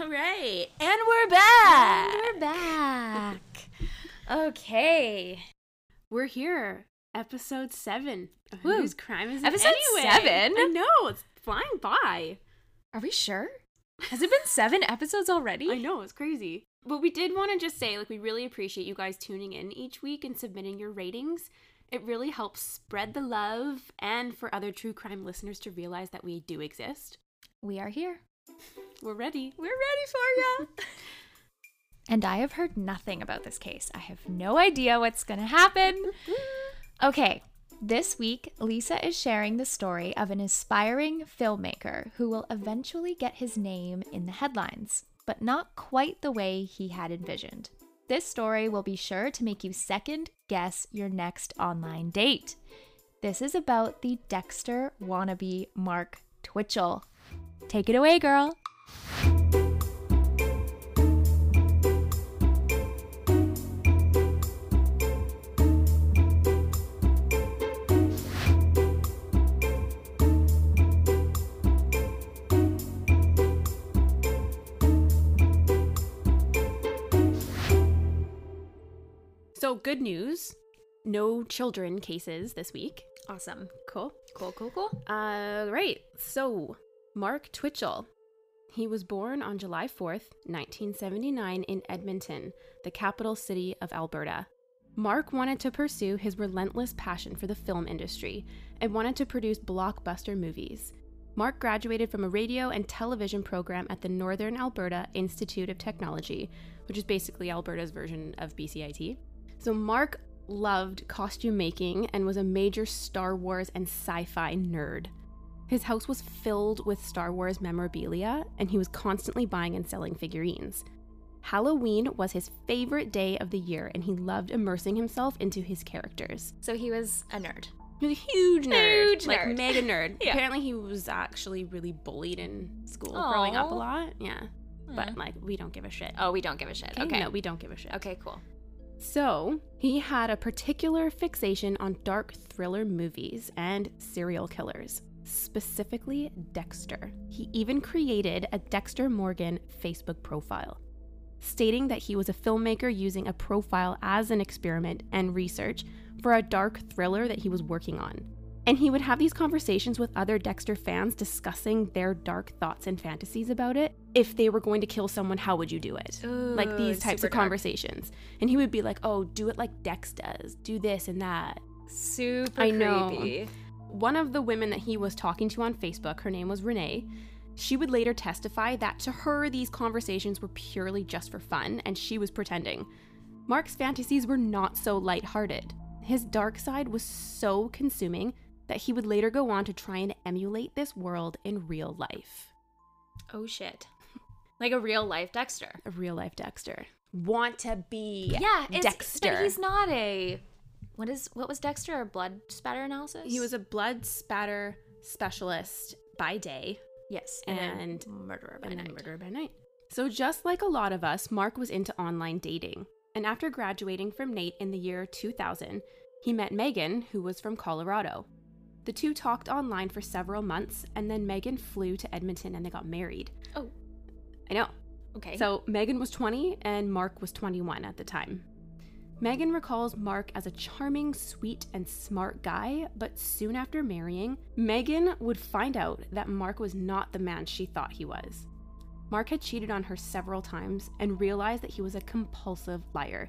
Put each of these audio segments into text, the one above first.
All right. And we're back. Okay. We're here. Episode 7. Woo. Whose Crime Is It Anyway? Episode 7? I know. It's flying by. Are we sure? Has it been 7 episodes already? I know. It's crazy. But we did want to just say, like, we really appreciate you guys tuning in each week and submitting your ratings. It really helps spread the love and for other true crime listeners to realize that we do exist. We are here. We're ready. We're ready for ya. And I have heard nothing about this case. I have no idea what's going to happen. Okay, this week, Lisa is sharing the story of an aspiring filmmaker who will eventually get his name in the headlines, but not quite the way he had envisioned. This story will be sure to make you second guess your next online date. This is about the Dexter wannabe Mark Twitchell. Take it away, girl. So good news, no children cases this week. Awesome. Cool. Right. So Mark Twitchell, he was born on July 4th, 1979 in Edmonton, the capital city of Alberta. Mark wanted to pursue his relentless passion for the film industry and wanted to produce blockbuster movies. Mark graduated from a radio and television program at the Northern Alberta Institute of Technology, which is basically Alberta's version of BCIT. So Mark loved costume making and was a major Star Wars and sci-fi nerd. His house was filled with Star Wars memorabilia, and he was constantly buying and selling figurines. Halloween was his favorite day of the year, and he loved immersing himself into his characters. So he was a nerd. He was a huge nerd. Like, mega nerd. Yeah. Apparently he was actually really bullied in school growing up a lot. Yeah. But, like, we don't give a shit. Oh, we don't give a shit. Okay. No, we don't give a shit. Okay, cool. So, he had a particular fixation on dark thriller movies and serial killers, specifically Dexter. He even created a Dexter Morgan Facebook profile, stating that he was a filmmaker using a profile as an experiment and research for a dark thriller that he was working on. And he would have these conversations with other Dexter fans discussing their dark thoughts and fantasies about it. If they were going to kill someone, how would you do it? Ooh, like these types of conversations. Dark. And he would be like, oh, do it like Dex does. Do this and that. Super creepy. One of the women that he was talking to on Facebook, her name was Renee. She would later testify that to her, these conversations were purely just for fun, and she was pretending. Mark's fantasies were not so lighthearted. His dark side was so consuming that he would later go on to try and emulate this world in real life. Oh, shit. Like a real-life Dexter. A real-life Dexter. Want to be Dexter. But he's not a... What was Dexter? A blood spatter analysis? He was a blood spatter specialist by day. Yes. And murderer by night. And murderer by night. So just like a lot of us, Mark was into online dating. And after graduating from Nate in the year 2000, he met Megan, who was from Colorado. The two talked online for several months, and then Megan flew to Edmonton and they got married. Oh. I know. Okay. So Megan was 20 and Mark was 21 at the time. Megan recalls Mark as a charming, sweet, and smart guy, but soon after marrying, Megan would find out that Mark was not the man she thought he was. Mark had cheated on her several times and realized that he was a compulsive liar.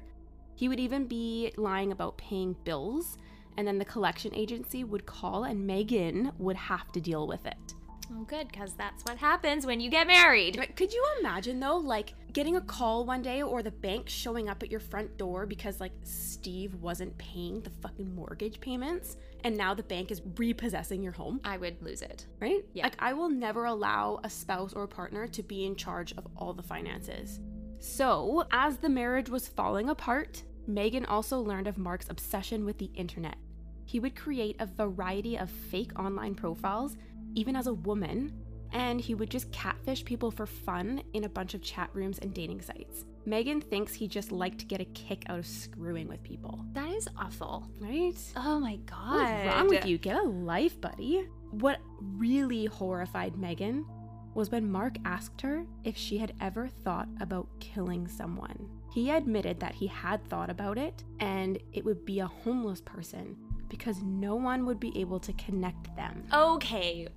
He would even be lying about paying bills, and then the collection agency would call and Megan would have to deal with it. Oh, good, because that's what happens when you get married. Could you imagine, though, like, getting a call one day or the bank showing up at your front door because, like, Steve wasn't paying the fucking mortgage payments, and now the bank is repossessing your home? I would lose it. Right? Yeah. Like, I will never allow a spouse or a partner to be in charge of all the finances. So, as the marriage was falling apart, Megan also learned of Mark's obsession with the internet. He would create a variety of fake online profiles, even as a woman, and he would just catfish people for fun in a bunch of chat rooms and dating sites. Megan thinks he just liked to get a kick out of screwing with people. That is awful. Right? Oh my God. What's wrong with you? Get a life, buddy. What really horrified Megan was when Mark asked her if she had ever thought about killing someone. He admitted that he had thought about it, and it would be a homeless person because no one would be able to connect them. Okay,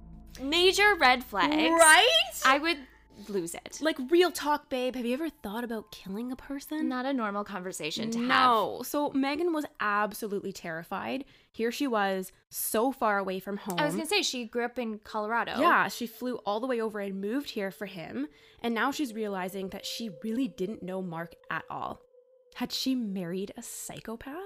major red flags. Right? I would lose it. Like, real talk, babe. Have you ever thought about killing a person? Not a normal conversation to have. No. So Megan was absolutely terrified. Here she was, so far away from home. I was going to say, she grew up in Colorado. Yeah, she flew all the way over and moved here for him. And now she's realizing that she really didn't know Mark at all. Had she married a psychopath?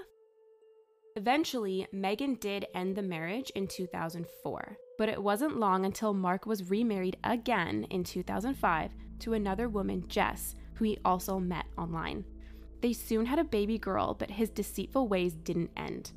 Eventually, Megan did end the marriage in 2004. But it wasn't long until Mark was remarried again in 2005 to another woman, Jess, who he also met online. They soon had a baby girl, but his deceitful ways didn't end.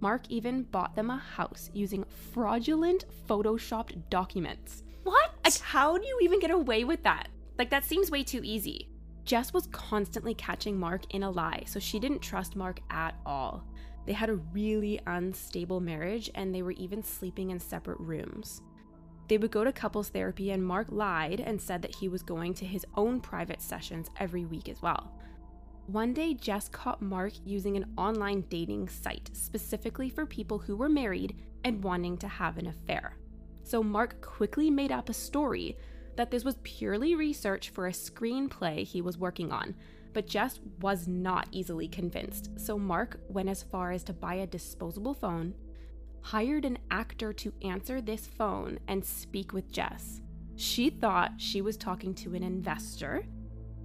Mark even bought them a house using fraudulent photoshopped documents. What? Like, how do you even get away with that? Like, that seems way too easy. Jess was constantly catching Mark in a lie, so she didn't trust Mark at all. They had a really unstable marriage, and they were even sleeping in separate rooms. They would go to couples therapy, and Mark lied and said that he was going to his own private sessions every week as well. One day, Jess caught Mark using an online dating site specifically for people who were married and wanting to have an affair. So Mark quickly made up a story that this was purely research for a screenplay he was working on. But Jess was not easily convinced, so Mark went as far as to buy a disposable phone, hired an actor to answer this phone and speak with Jess. She thought she was talking to an investor,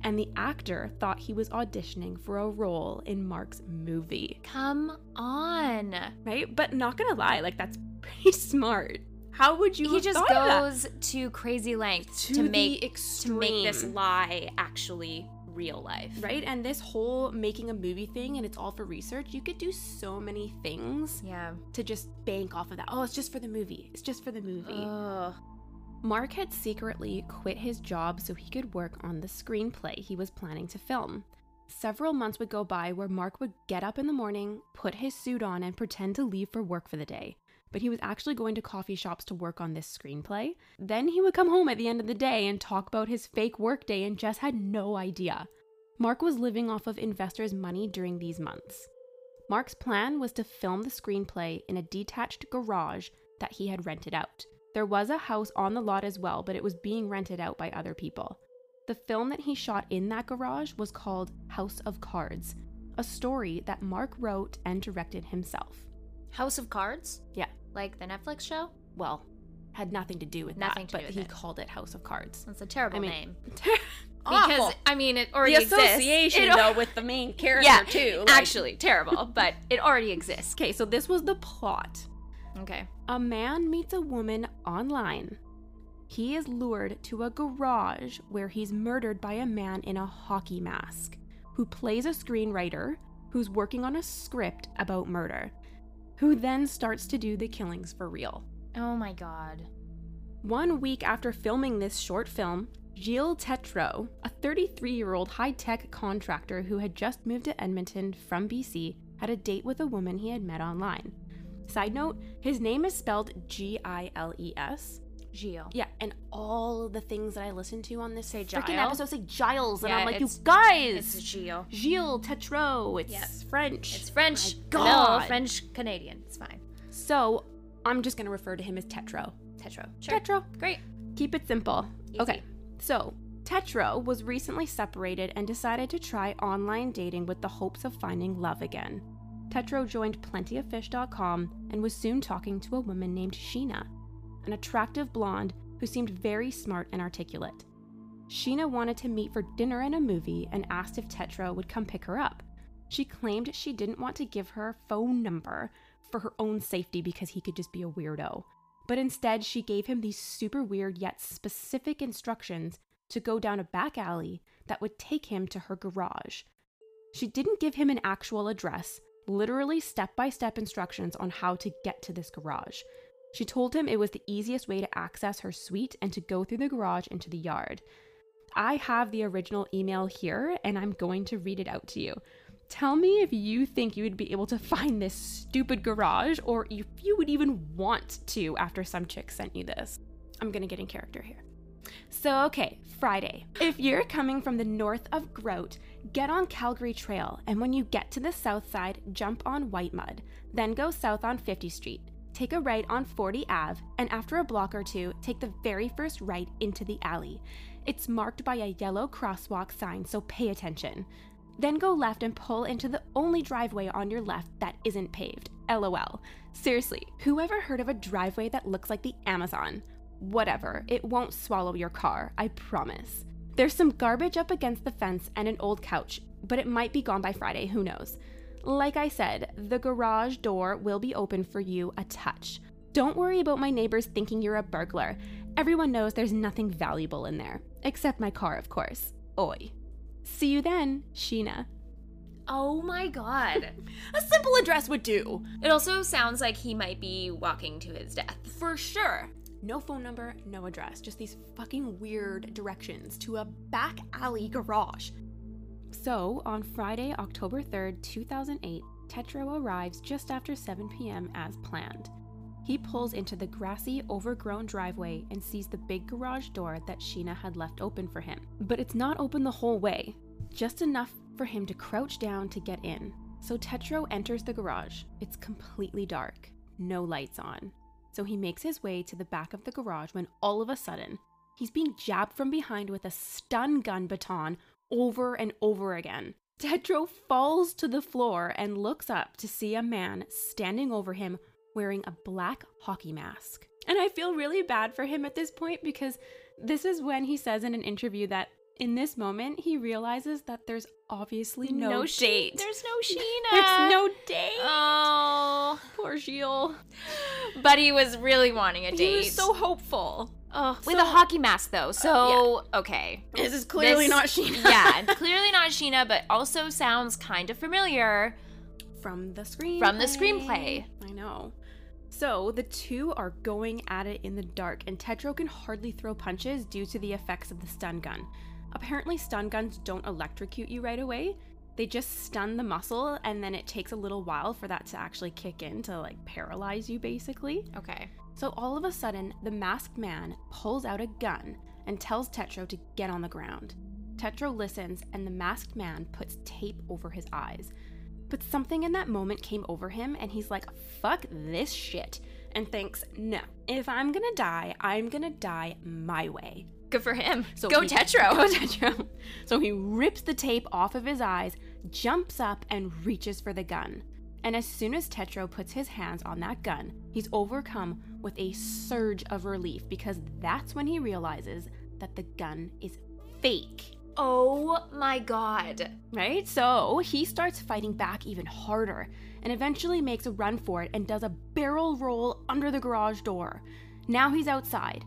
and the actor thought he was auditioning for a role in Mark's movie. Come on. Right? But not gonna lie, like, that's pretty smart. How would you have thought of that? He just goes to crazy lengths to make this lie actually real life. Right? And this whole making a movie thing, and it's all for research, you could do so many things to just bank off of that. Oh, it's just for the movie. It's just for the movie. Ugh. Mark had secretly quit his job so he could work on the screenplay he was planning to film. Several months would go by where Mark would get up in the morning, put his suit on, and pretend to leave for work for the day. But he was actually going to coffee shops to work on this screenplay. Then he would come home at the end of the day and talk about his fake work day, and Jess had no idea. Mark was living off of investors' money during these months. Mark's plan was to film the screenplay in a detached garage that he had rented out. There was a house on the lot as well, but it was being rented out by other people. The film that he shot in that garage was called House of Cards, a story that Mark wrote and directed himself. House of Cards? Yeah. Like the Netflix show? Well, had nothing to do with nothing that, but he called it House of Cards. That's a terrible name. Awful. Because, I mean, it already exists. The association, though, with the main character, too. Like... actually, terrible, but it already exists. Okay, so this was the plot. Okay. A man meets a woman online. He is lured to a garage where he's murdered by a man in a hockey mask who plays a screenwriter who's working on a script about murder, who then starts to do the killings for real. Oh my god. 1 week after filming this short film, Gilles Tetreault, a 33-year-old high-tech contractor who had just moved to Edmonton from BC, had a date with a woman he had met online. Side note, his name is spelled G-I-L-E-S. Gilles. Yeah, and all the things that I listened to on this freaking episode say Giles, and I'm like, you guys! It's Gilles. Gilles Tetreault. It's French. It's French. God. No, French-Canadian. It's fine. So, I'm just going to refer to him as Tetreault. Tetreault. Sure. Tetreault. Great. Keep it simple. Easy. Okay, so Tetreault was recently separated and decided to try online dating with the hopes of finding love again. Tetreault joined PlentyOfFish.com and was soon talking to a woman named Sheena, an attractive blonde who seemed very smart and articulate. Sheena wanted to meet for dinner and a movie and asked if Tetreault would come pick her up. She claimed she didn't want to give her phone number for her own safety because he could just be a weirdo. But instead, she gave him these super weird yet specific instructions to go down a back alley that would take him to her garage. She didn't give him an actual address, literally step-by-step instructions on how to get to this garage. She told him it was the easiest way to access her suite and to go through the garage into the yard. I have the original email here, and I'm going to read it out to you. Tell me if you think you would be able to find this stupid garage, or if you would even want to after some chick sent you this. I'm gonna get in character here. So okay, Friday. If you're coming from the north of Grote, get on Calgary Trail, and when you get to the south side, jump on White Mud, then go south on 50th Street. Take a right on 40 Ave, and after a block or two, take the very first right into the alley. It's marked by a yellow crosswalk sign, so pay attention. Then go left and pull into the only driveway on your left that isn't paved. LOL. Seriously, whoever heard of a driveway that looks like the Amazon? Whatever, it won't swallow your car, I promise. There's some garbage up against the fence and an old couch, but it might be gone by Friday, who knows. Like I said, the garage door will be open for you a touch. Don't worry about my neighbors thinking you're a burglar. Everyone knows there's nothing valuable in there. Except my car, of course. Oi. See you then, Sheena. Oh my god. A simple address would do. It also sounds like he might be walking to his death. For sure. No phone number, no address. Just these fucking weird directions to a back alley garage. So, on Friday, October 3rd, 2008, Tetreault arrives just after 7 p.m. as planned. He pulls into the grassy, overgrown driveway and sees the big garage door that Sheena had left open for him. But it's not open the whole way, just enough for him to crouch down to get in. So Tetreault enters the garage. It's completely dark, no lights on. So he makes his way to the back of the garage when all of a sudden, he's being jabbed from behind with a stun gun baton over and over again. Tetreault falls to the floor and looks up to see a man standing over him wearing a black hockey mask. And I feel really bad for him at this point because this is when he says in an interview that in this moment, he realizes that there's obviously no date. There's no Sheena. There's no date. Oh. Poor Gilles. But he was really wanting a date. He was so hopeful. Oh, with a hockey mask, though. So, yeah. Okay. This is clearly not Sheena. Yeah, clearly not Sheena, but also sounds kind of familiar. From the screenplay. I know. So, the two are going at it in the dark, and Tetreault can hardly throw punches due to the effects of the stun gun. Apparently, stun guns don't electrocute you right away. They just stun the muscle, and then it takes a little while for that to actually kick in to, like, paralyze you, basically. Okay. So all of a sudden, the masked man pulls out a gun and tells Tetreault to get on the ground. Tetreault listens, and the masked man puts tape over his eyes. But something in that moment came over him, and he's like, fuck this shit, and thinks, no, if I'm gonna die, I'm gonna die my way. Good for him. So go Tetreault. Go Tetreault. So he rips the tape off of his eyes, jumps up, and reaches for the gun. And as soon as Tetreault puts his hands on that gun, he's overcome with a surge of relief because that's when he realizes that the gun is fake. Oh my god. Right? So he starts fighting back even harder and eventually makes a run for it and does a barrel roll under the garage door. Now he's outside.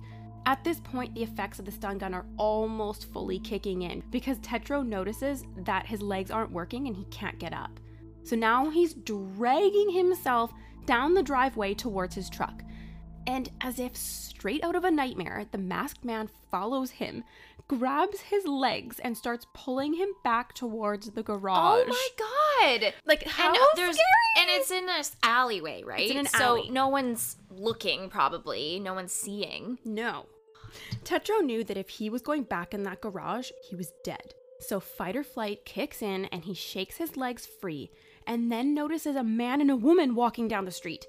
At this point, the effects of the stun gun are almost fully kicking in because Tetreault notices that his legs aren't working and he can't get up. So now he's dragging himself down the driveway towards his truck. And as if straight out of a nightmare, the masked man follows him, grabs his legs, and starts pulling him back towards the garage. Oh my god! Like, how scary! And it's in this alleyway, right? It's in an alley. So no one's looking, probably. No one's seeing. No. Tetreault knew that if he was going back in that garage, he was dead. So fight or flight kicks in, and he shakes his legs free, and then notices a man and a woman walking down the street.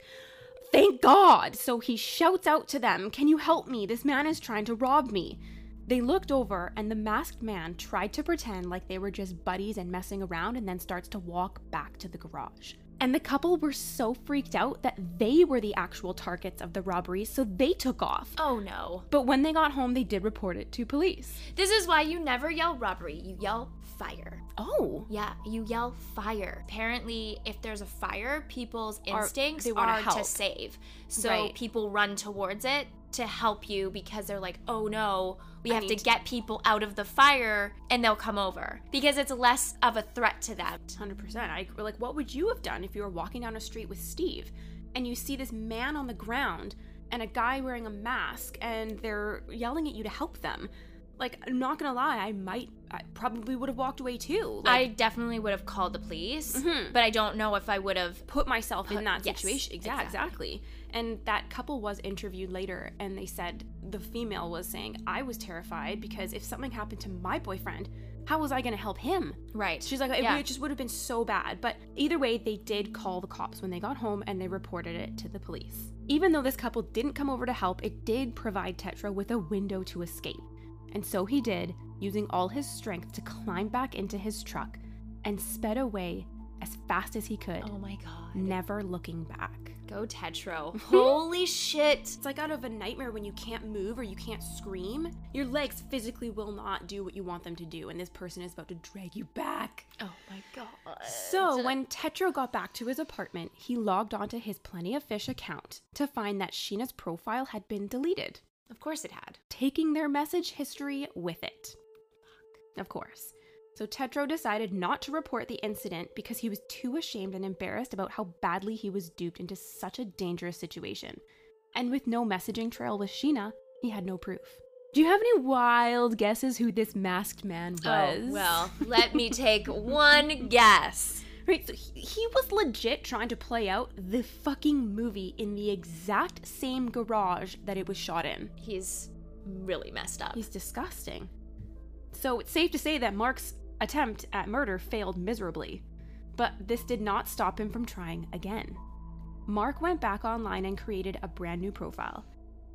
Thank God! So he shouts out to them, "Can you help me? This man is trying to rob me." They looked over, and the masked man tried to pretend like they were just buddies and messing around, and then starts to walk back to the garage. And the couple were so freaked out that they were the actual targets of the robbery, so they took off. Oh no. But when they got home, they did report it to police. This is why you never yell robbery, you yell fire. Oh. Yeah, you yell fire. Apparently, if there's a fire, people's instincts are to save. So people run towards it to help you because they're like, oh no, we have to get people out of the fire and they'll come over because it's less of a threat to them. 100%. Like, what would you have done if you were walking down a street with Steve and you see this man on the ground and a guy wearing a mask and they're yelling at you to help them? Like, I'm not gonna lie, I might I probably would have walked away too. Like, I definitely would have called the police, mm-hmm. but I don't know if I would have put myself in that situation. Yes, yeah, exactly. And that couple was interviewed later, and they said the female was saying, I was terrified because if something happened to my boyfriend, how was I going to help him? Right. She's like, it just would have been so bad. But either way, they did call the cops when they got home, and they reported it to the police. Even though this couple didn't come over to help, it did provide Tetra with a window to escape. And so he did, using all his strength to climb back into his truck and sped away as fast as he could. Oh my God. Never looking back. Go Tetreault. Holy shit. It's like out of a nightmare when you can't move or you can't scream. Your legs physically will not do what you want them to do, and this person is about to drag you back. Oh my God. So when Tetreault got back to his apartment, he logged onto his PlentyOfFish account to find that Sheena's profile had been deleted. Of course it had. Taking their message history with it. Fuck. Of course. So Tetreault decided not to report the incident because he was too ashamed and embarrassed about how badly he was duped into such a dangerous situation. And with no messaging trail with Sheena, he had no proof. Do you have any wild guesses who this masked man was? Oh, well, let me take one guess. Right, so he was legit trying to play out the fucking movie in the exact same garage that it was shot in. He's really messed up. He's disgusting. So it's safe to say that Mark's attempt at murder failed miserably, but this did not stop him from trying again. Mark went back online and created a brand new profile.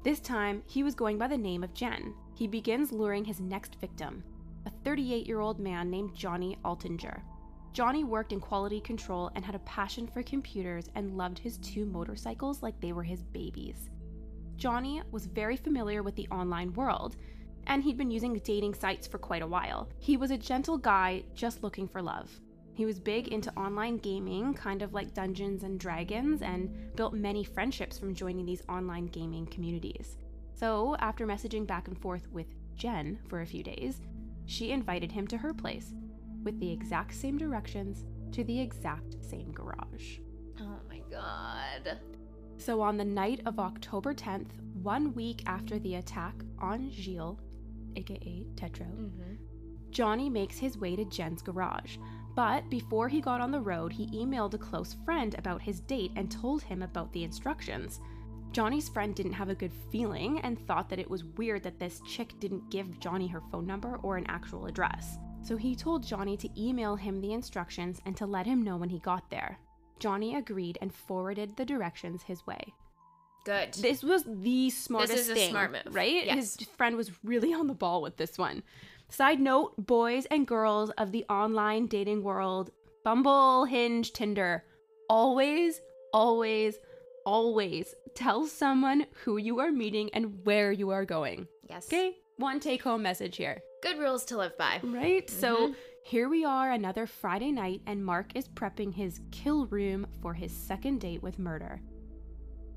This time, he was going by the name of Jen. He begins luring his next victim, a 38-year-old man named Johnny Altinger. Johnny worked in quality control and had a passion for computers and loved his two motorcycles like they were his babies. Johnny was very familiar with the online world, and he'd been using dating sites for quite a while. He was a gentle guy just looking for love. He was big into online gaming, kind of like Dungeons and Dragons, and built many friendships from joining these online gaming communities. So, after messaging back and forth with Jen for a few days, she invited him to her place, with the exact same directions to the exact same garage. Oh my God. So on the night of October 10th, 1 week after the attack on Gilles, aka Tetreault, mm-hmm. Johnny makes his way to Jen's garage. But before he got on the road, he emailed a close friend about his date and told him about the instructions. Johnny's friend didn't have a good feeling and thought that it was weird that this chick didn't give Johnny her phone number or an actual address. So he told Johnny to email him the instructions and to let him know when he got there. Johnny agreed and forwarded the directions his way. Good. This was the smartest thing. This is a smart move. Right? Yes. His friend was really on the ball with this one. Side note, boys and girls of the online dating world, Bumble, Hinge, Tinder, always, always, always tell someone who you are meeting and where you are going. Yes. Okay? One take-home message here. Good rules to live by. Right? Mm-hmm. So here we are, another Friday night, and Mark is prepping his kill room for his second date with murder.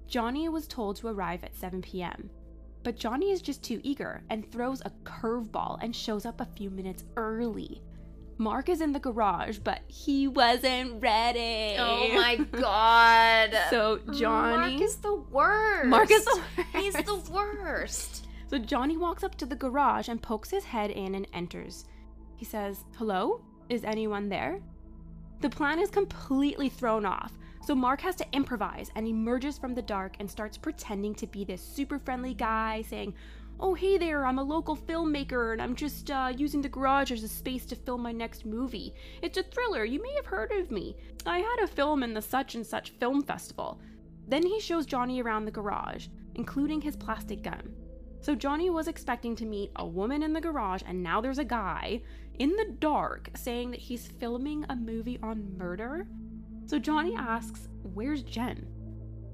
Johnny was told to arrive at 7 p.m., but Johnny is just too eager and throws a curveball and shows up a few minutes early. Mark is in the garage, but he wasn't ready. Oh my God. So Johnny... Mark is the worst. Mark is the worst. He's the worst. So Johnny walks up to the garage and pokes his head in and enters. He says, "Hello? Is anyone there?" The plan is completely thrown off, so Mark has to improvise and emerges from the dark and starts pretending to be this super friendly guy, saying, "Oh, hey there, I'm a local filmmaker and I'm just using the garage as a space to film my next movie. It's a thriller, you may have heard of me. I had a film in the such and such film festival." Then he shows Johnny around the garage, including his plastic gun. So Johnny was expecting to meet a woman in the garage, and now there's a guy in the dark saying that he's filming a movie on murder. So Johnny asks, "Where's Jen?"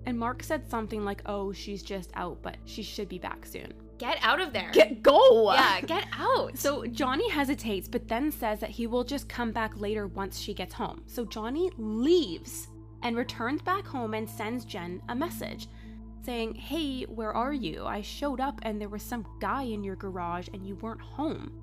And Mark said something like, "Oh, she's just out, but she should be back soon." Get out of there. Go! Yeah, get out. So Johnny hesitates, but then says that he will just come back later once she gets home. So Johnny leaves and returns back home and sends Jen a message, saying, "Hey, where are you? I showed up and there was some guy in your garage and you weren't home."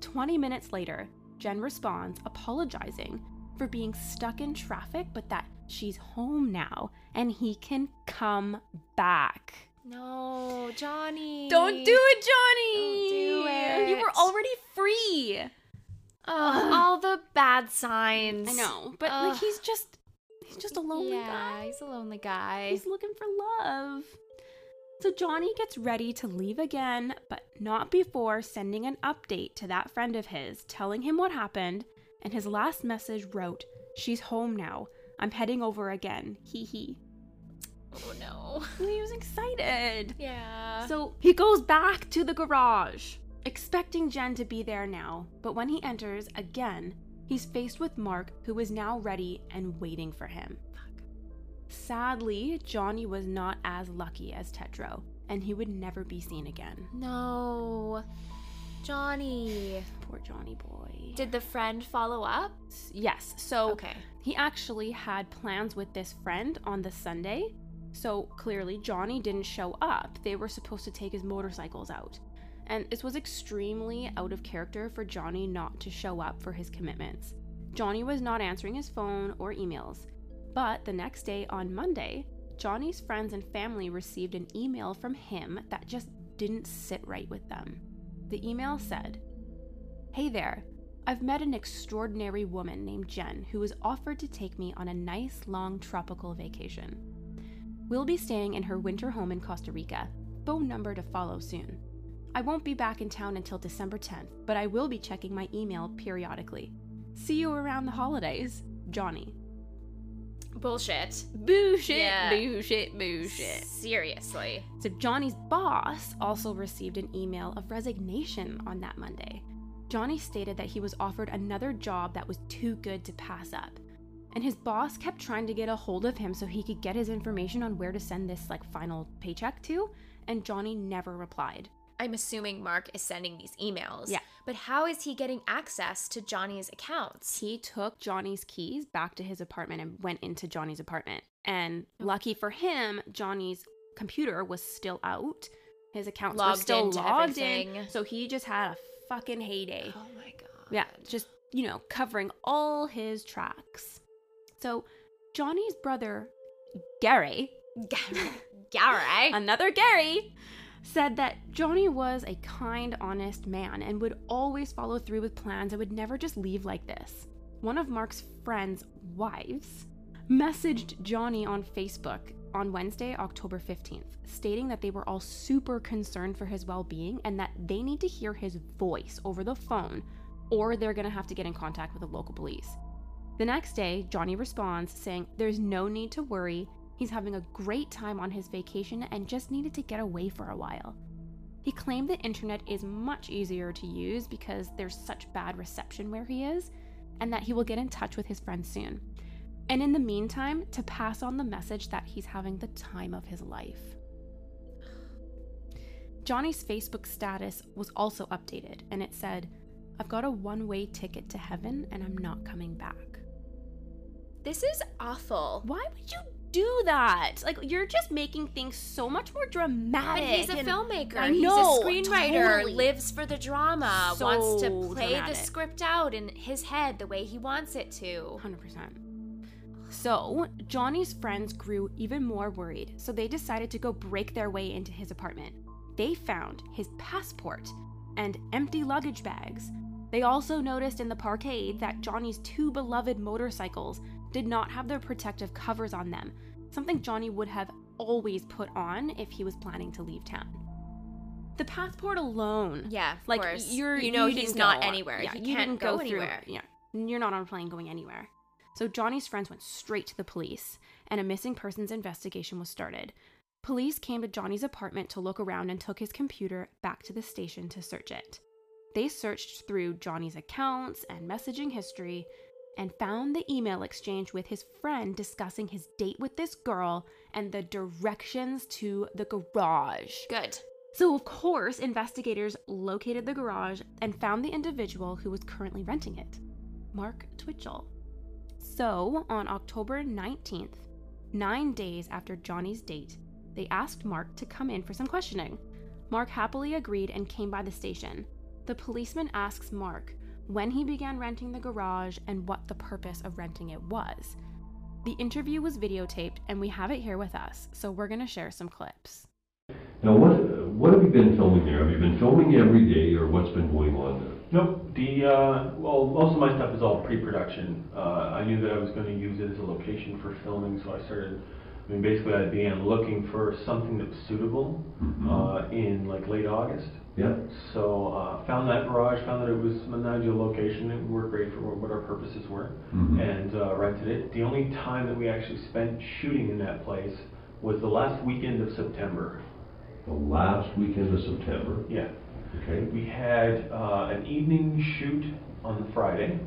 20 minutes later, Jen responds, apologizing for being stuck in traffic, but that she's home now and he can come back. No, Johnny. Don't do it, Johnny. Don't do it. You were already free. All the bad signs. I know, but like he's just a lonely guy. He's a lonely guy. He's looking for love. So Johnny gets ready to leave again, but not before sending an update to that friend of his, telling him what happened, and his last message wrote, "She's home now. I'm heading over again. Hee hee." Oh no. He was excited. Yeah. So he goes back to the garage, expecting Jen to be there now, but when he enters again, he's faced with Mark, who is now ready and waiting for him. Fuck. Sadly, Johnny was not as lucky as Tetreault, and he would never be seen again. No. Johnny. Poor Johnny boy. Did the friend follow up? Yes. So he actually had plans with this friend on the Sunday, so clearly Johnny didn't show up. They were supposed to take his motorcycles out. And it was extremely out of character for Johnny not to show up for his commitments. Johnny was not answering his phone or emails. But the next day, on Monday, Johnny's friends and family received an email from him that just didn't sit right with them. The email said, "Hey there, I've met an extraordinary woman named Jen who has offered to take me on a nice long tropical vacation. We'll be staying in her winter home in Costa Rica. Phone number to follow soon. I won't be back in town until December 10th, but I will be checking my email periodically. See you around the holidays, Johnny." Bullshit. Bullshit, yeah. Bullshit, bullshit. Seriously. So Johnny's boss also received an email of resignation on that Monday. Johnny stated that he was offered another job that was too good to pass up. And his boss kept trying to get a hold of him so he could get his information on where to send this final paycheck to, and Johnny never replied. I'm assuming Mark is sending these emails. Yeah. But how is he getting access to Johnny's accounts? He took Johnny's keys back to his apartment and went into Johnny's apartment. And lucky for him, Johnny's computer was still out. His accounts were still logged in. So he just had a fucking heyday. Oh my God. Yeah. Just, covering all his tracks. So Johnny's brother, Gary. Gary. Another Gary. Said that Johnny was a kind, honest man and would always follow through with plans and would never just leave like this. One of Mark's friends' wives messaged Johnny on Facebook on Wednesday, October 15th, stating that they were all super concerned for his well-being and that they need to hear his voice over the phone or they're going to have to get in contact with the local police. The next day, Johnny responds saying, "There's no need to worry. He's having a great time on his vacation and just needed to get away for a while." He claimed the internet is much easier to use because there's such bad reception where he is, and that he will get in touch with his friends soon. And in the meantime, to pass on the message that he's having the time of his life. Johnny's Facebook status was also updated, and it said, "I've got a one-way ticket to heaven and I'm not coming back." This is awful. Why would you do that? You're just making things so much more dramatic. But he's a filmmaker. I know, he's a screenwriter, totally. Lives for the drama, so wants to play dramatic. The script out in his head the way he wants it to. 100%. So Johnny's friends grew even more worried, so they decided to go break their way into his apartment. They found his passport and empty luggage bags. They also noticed in the parkade that Johnny's two beloved motorcycles did not have their protective covers on them, something Johnny would have always put on if he was planning to leave town. The passport alone. Yeah, of course. He's not anywhere. Yeah, he can't go anywhere. Yeah, you're not on a plane going anywhere. So Johnny's friends went straight to the police, and a missing persons investigation was started. Police came to Johnny's apartment to look around and took his computer back to the station to search it. They searched through Johnny's accounts and messaging history, and found the email exchange with his friend discussing his date with this girl and the directions to the garage. Good. So, of course, investigators located the garage and found the individual who was currently renting it, Mark Twitchell. So, on October 19th, 9 days after Johnny's date, they asked Mark to come in for some questioning. Mark happily agreed and came by the station. The policeman asks Mark when he began renting the garage and what the purpose of renting it was. The interview was videotaped and we have it here with us, so we're going to share some clips. Now, what have you been filming there? Have you been filming every day, or what's been going on there? Nope. Well, most of my stuff is all pre-production. I knew that I was going to use it as a location for filming, so I started. I mean, basically, I began looking for something that was suitable in like late August. Yeah. So found that garage, found that it was an ideal location. It worked great for what our purposes were, and rented it. The only time that we actually spent shooting in that place was the last weekend of September. The last weekend of September? Yeah. Okay. We had an evening shoot on the Friday,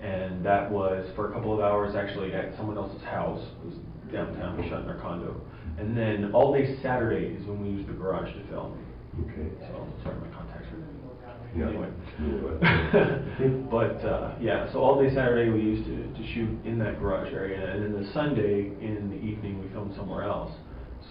and that was for a couple of hours actually at someone else's house. It was downtown, we shot in their condo. And then all day Saturday is when we used the garage to film. Okay. So, sorry, my contacts are yeah. Anyway. But yeah, so all day Saturday we used to shoot in that garage area, and then the Sunday in the evening we filmed somewhere else.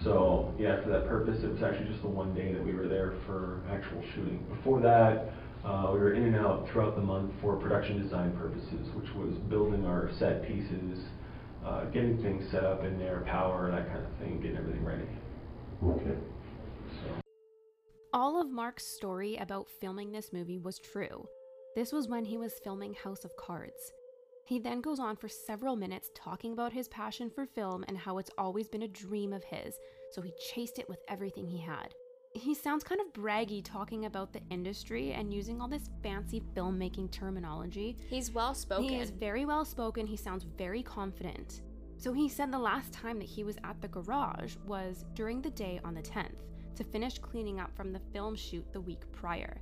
So yeah, for that purpose, it was actually just the one day that we were there for actual shooting. Before that, we were in and out throughout the month for production design purposes, which was building our set pieces, getting things set up in there, power, that kind of thing, getting everything ready. Okay. So. All of Mark's story about filming this movie was true. This was when he was filming House of Cards. He then goes on for several minutes talking about his passion for film and how it's always been a dream of his, so he chased it with everything he had. He sounds kind of braggy talking about the industry and using all this fancy filmmaking terminology. He's well-spoken. He is very well-spoken. He sounds very confident. So he said the last time that he was at the garage was during the day on the 10th to finish cleaning up from the film shoot the week prior.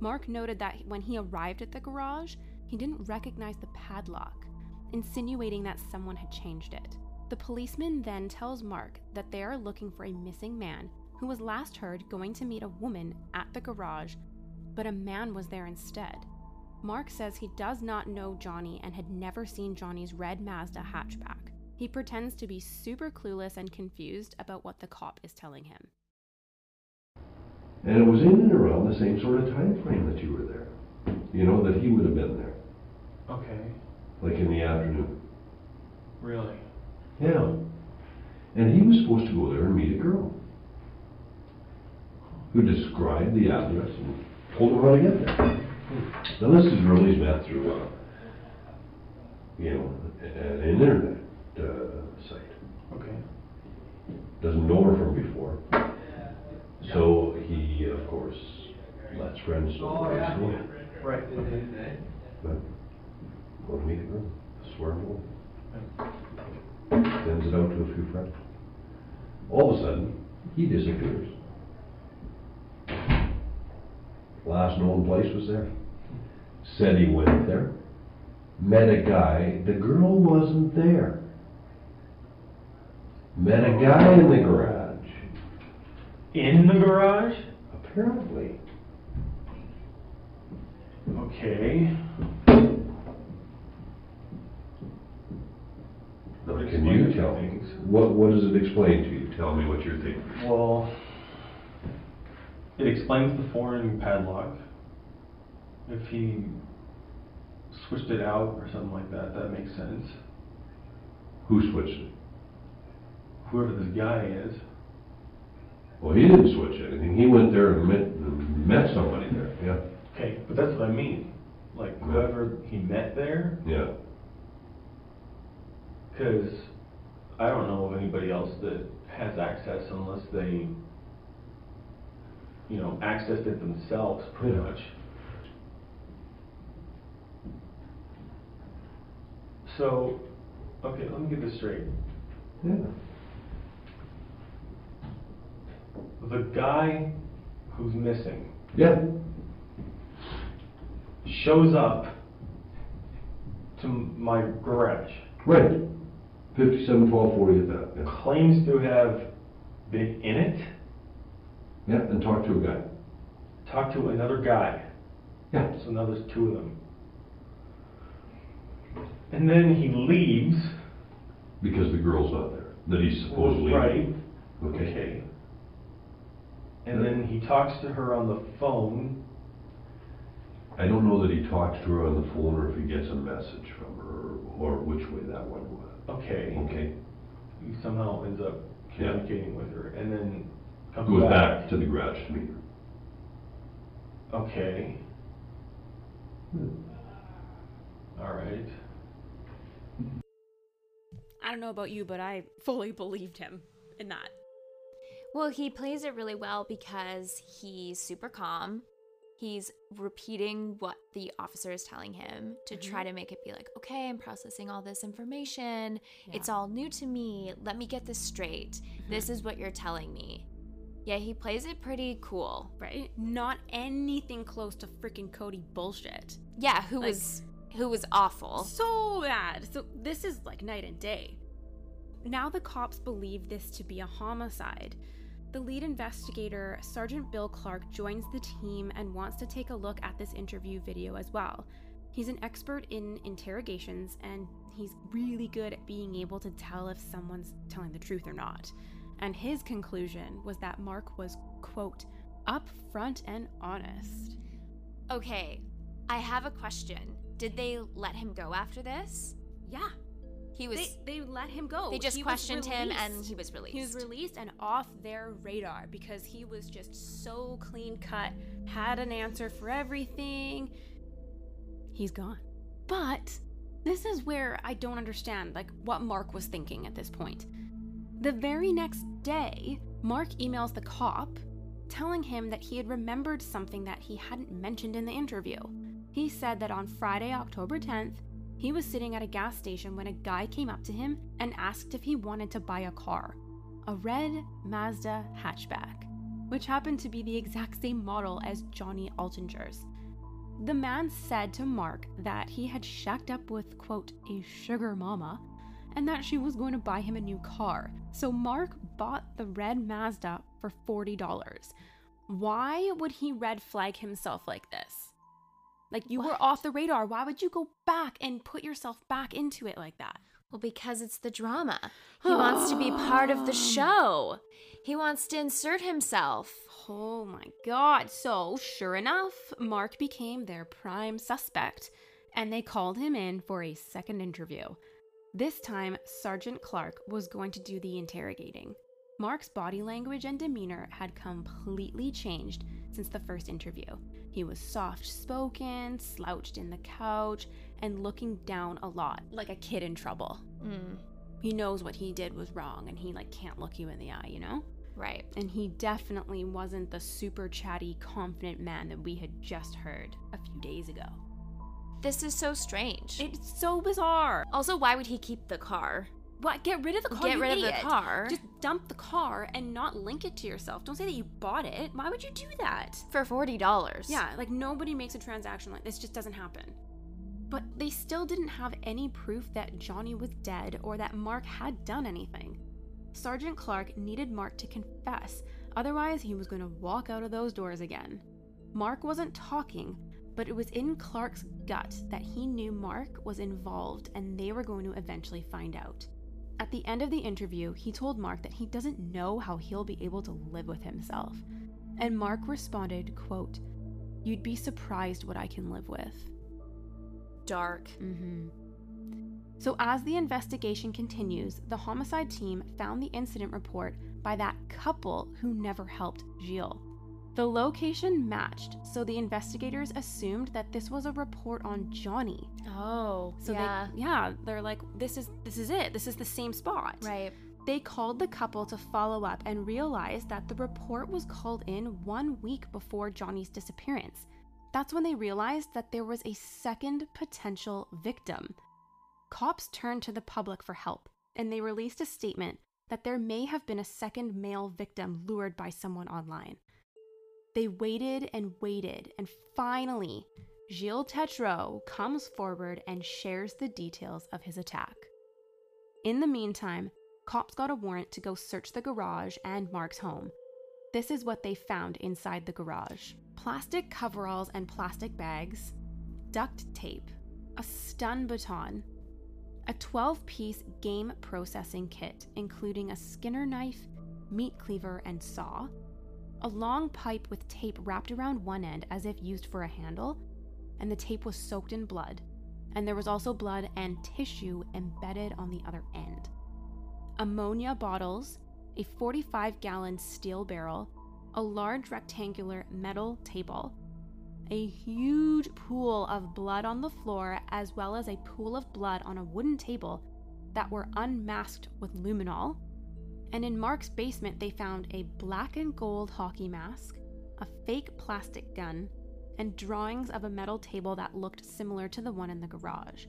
Mark noted that when he arrived at the garage, he didn't recognize the padlock, insinuating that someone had changed it. The policeman then tells Mark that they are looking for a missing man who was last heard going to meet a woman at the garage, but a man was there instead. Mark says he does not know Johnny and had never seen Johnny's red Mazda hatchback. He pretends to be super clueless and confused about what the cop is telling him. And it was in and around the same sort of time frame that you were there. You know, that he would have been there. Okay. Like in the afternoon. Really? Yeah. And he was supposed to go there and meet a girl who described the address and told him how to get there. Now this is really met through, you know, an internet site. Okay. Doesn't know her from before. So he, of course, lets friends know where he's going. Right. But go to meet a girl, swear to her. Sends it out to a few friends. All of a sudden, he disappears. Last known place was there. Said he went there. Met a guy. The girl wasn't there. Met a guy in the garage. In the garage? Apparently. Okay. Can you tell me? What does it explain to you? Tell me what you're thinking. Well, it explains the foreign padlock. If he switched it out or something like that, that makes sense. Who switched it? Whoever this guy is. Well, he didn't switch anything. He went there and met somebody there. Yeah. Okay, but that's what I mean. Like, whoever he met there? Yeah. Because I don't know of anybody else that has access unless they, you know, accessed it themselves, pretty much. So, okay, let me get this straight. Yeah. The guy who's missing. Yeah. Shows up to my garage. Right. 57-12-40 at that. Yeah. Claims to have been in it. Yeah, and talked to a guy. Talked to another guy. Yeah. So now there's two of them. And then he leaves. Because the girl's not there. That he's supposedly. Right. Okay. And then he talks to her on the phone. I don't know that he talks to her on the phone or if he gets a message from her or which way that one was. Okay. Okay. He somehow ends up communicating with her. And then Goes back to the garage meter. Okay. All right. I don't know about you, but I fully believed him in that. Well, he plays it really well because he's super calm. He's repeating what the officer is telling him to try to make it be like, okay, I'm processing all this information. Yeah. It's all new to me. Let me get this straight. This is what you're telling me. Yeah, he plays it pretty cool. Right? Not anything close to freaking Cody bullshit. Yeah, who was awful. So bad. So this is like night and day. Now the cops believe this to be a homicide. The lead investigator, Sergeant Bill Clark, joins the team and wants to take a look at this interview video as well. He's an expert in interrogations, and he's really good at being able to tell if someone's telling the truth or not. And his conclusion was that Mark was, quote, upfront and honest. Okay, I have a question. Did they let him go after this? Yeah. He was. They let him go. They just questioned him and he was released. He was released and off their radar because he was just so clean cut, had an answer for everything. He's gone. But this is where I don't understand, like, what Mark was thinking at this point. The very next day, Mark emails the cop telling him that he had remembered something that he hadn't mentioned in the interview. He said that on Friday, October 10th, he was sitting at a gas station when a guy came up to him and asked if he wanted to buy a car, a red Mazda hatchback, which happened to be the exact same model as Johnny Altinger's. The man said to Mark that he had shacked up with, quote, a sugar mama, and that she was going to buy him a new car. So Mark bought the red Mazda for $40. Why would he red flag himself like this? Like, you were off the radar. Why would you go back and put yourself back into it like that? Well, because it's the drama. He wants to be part of the show. He wants to insert himself. Oh my God. So sure enough, Mark became their prime suspect, and they called him in for a second interview. This time, Sergeant Clark was going to do the interrogating. Mark's body language and demeanor had completely changed since the first interview. He was soft-spoken, slouched in the couch, and looking down a lot, like a kid in trouble. Mm. He knows what he did was wrong, and he, like, can't look you in the eye, you know? Right. And he definitely wasn't the super chatty, confident man that we had just heard a few days ago. This is so strange. It's so bizarre. Also, why would he keep the car? What? Get rid of the car, get rid of the car. Just dump the car and not link it to yourself. Don't say that you bought it. Why would you do that? For $40. Yeah, like, nobody makes a transaction like this. Just doesn't happen. But they still didn't have any proof that Johnny was dead or that Mark had done anything. Sergeant Clark needed Mark to confess. Otherwise, he was going to walk out of those doors again. Mark wasn't talking, but it was in Clark's gut that he knew Mark was involved and they were going to eventually find out. At the end of the interview, he told Mark that he doesn't know how he'll be able to live with himself. And Mark responded, quote, "You'd be surprised what I can live with." Dark. Mm-hmm. So as the investigation continues, the homicide team found the incident report by that couple who never helped Gilles. The location matched, so the investigators assumed that this was a report on Johnny. Oh, so yeah. They're like, this is it. This is the same spot. Right. They called the couple to follow up and realized that the report was called in 1 week before Johnny's disappearance. That's when they realized that there was a second potential victim. Cops turned to the public for help, and they released a statement that there may have been a second male victim lured by someone online. They waited and waited, and finally, Gilles Tetreault comes forward and shares the details of his attack. In the meantime, cops got a warrant to go search the garage and Mark's home. This is what they found inside the garage: plastic coveralls and plastic bags, duct tape, a stun baton, a 12-piece game processing kit, including a Skinner knife, meat cleaver, and saw, a long pipe with tape wrapped around one end as if used for a handle, and the tape was soaked in blood, and there was also blood and tissue embedded on the other end. Ammonia bottles, a 45-gallon steel barrel, a large rectangular metal table, a huge pool of blood on the floor, as well as a pool of blood on a wooden table that were unmasked with luminol. And in Mark's basement, they found a black and gold hockey mask, a fake plastic gun, and drawings of a metal table that looked similar to the one in the garage.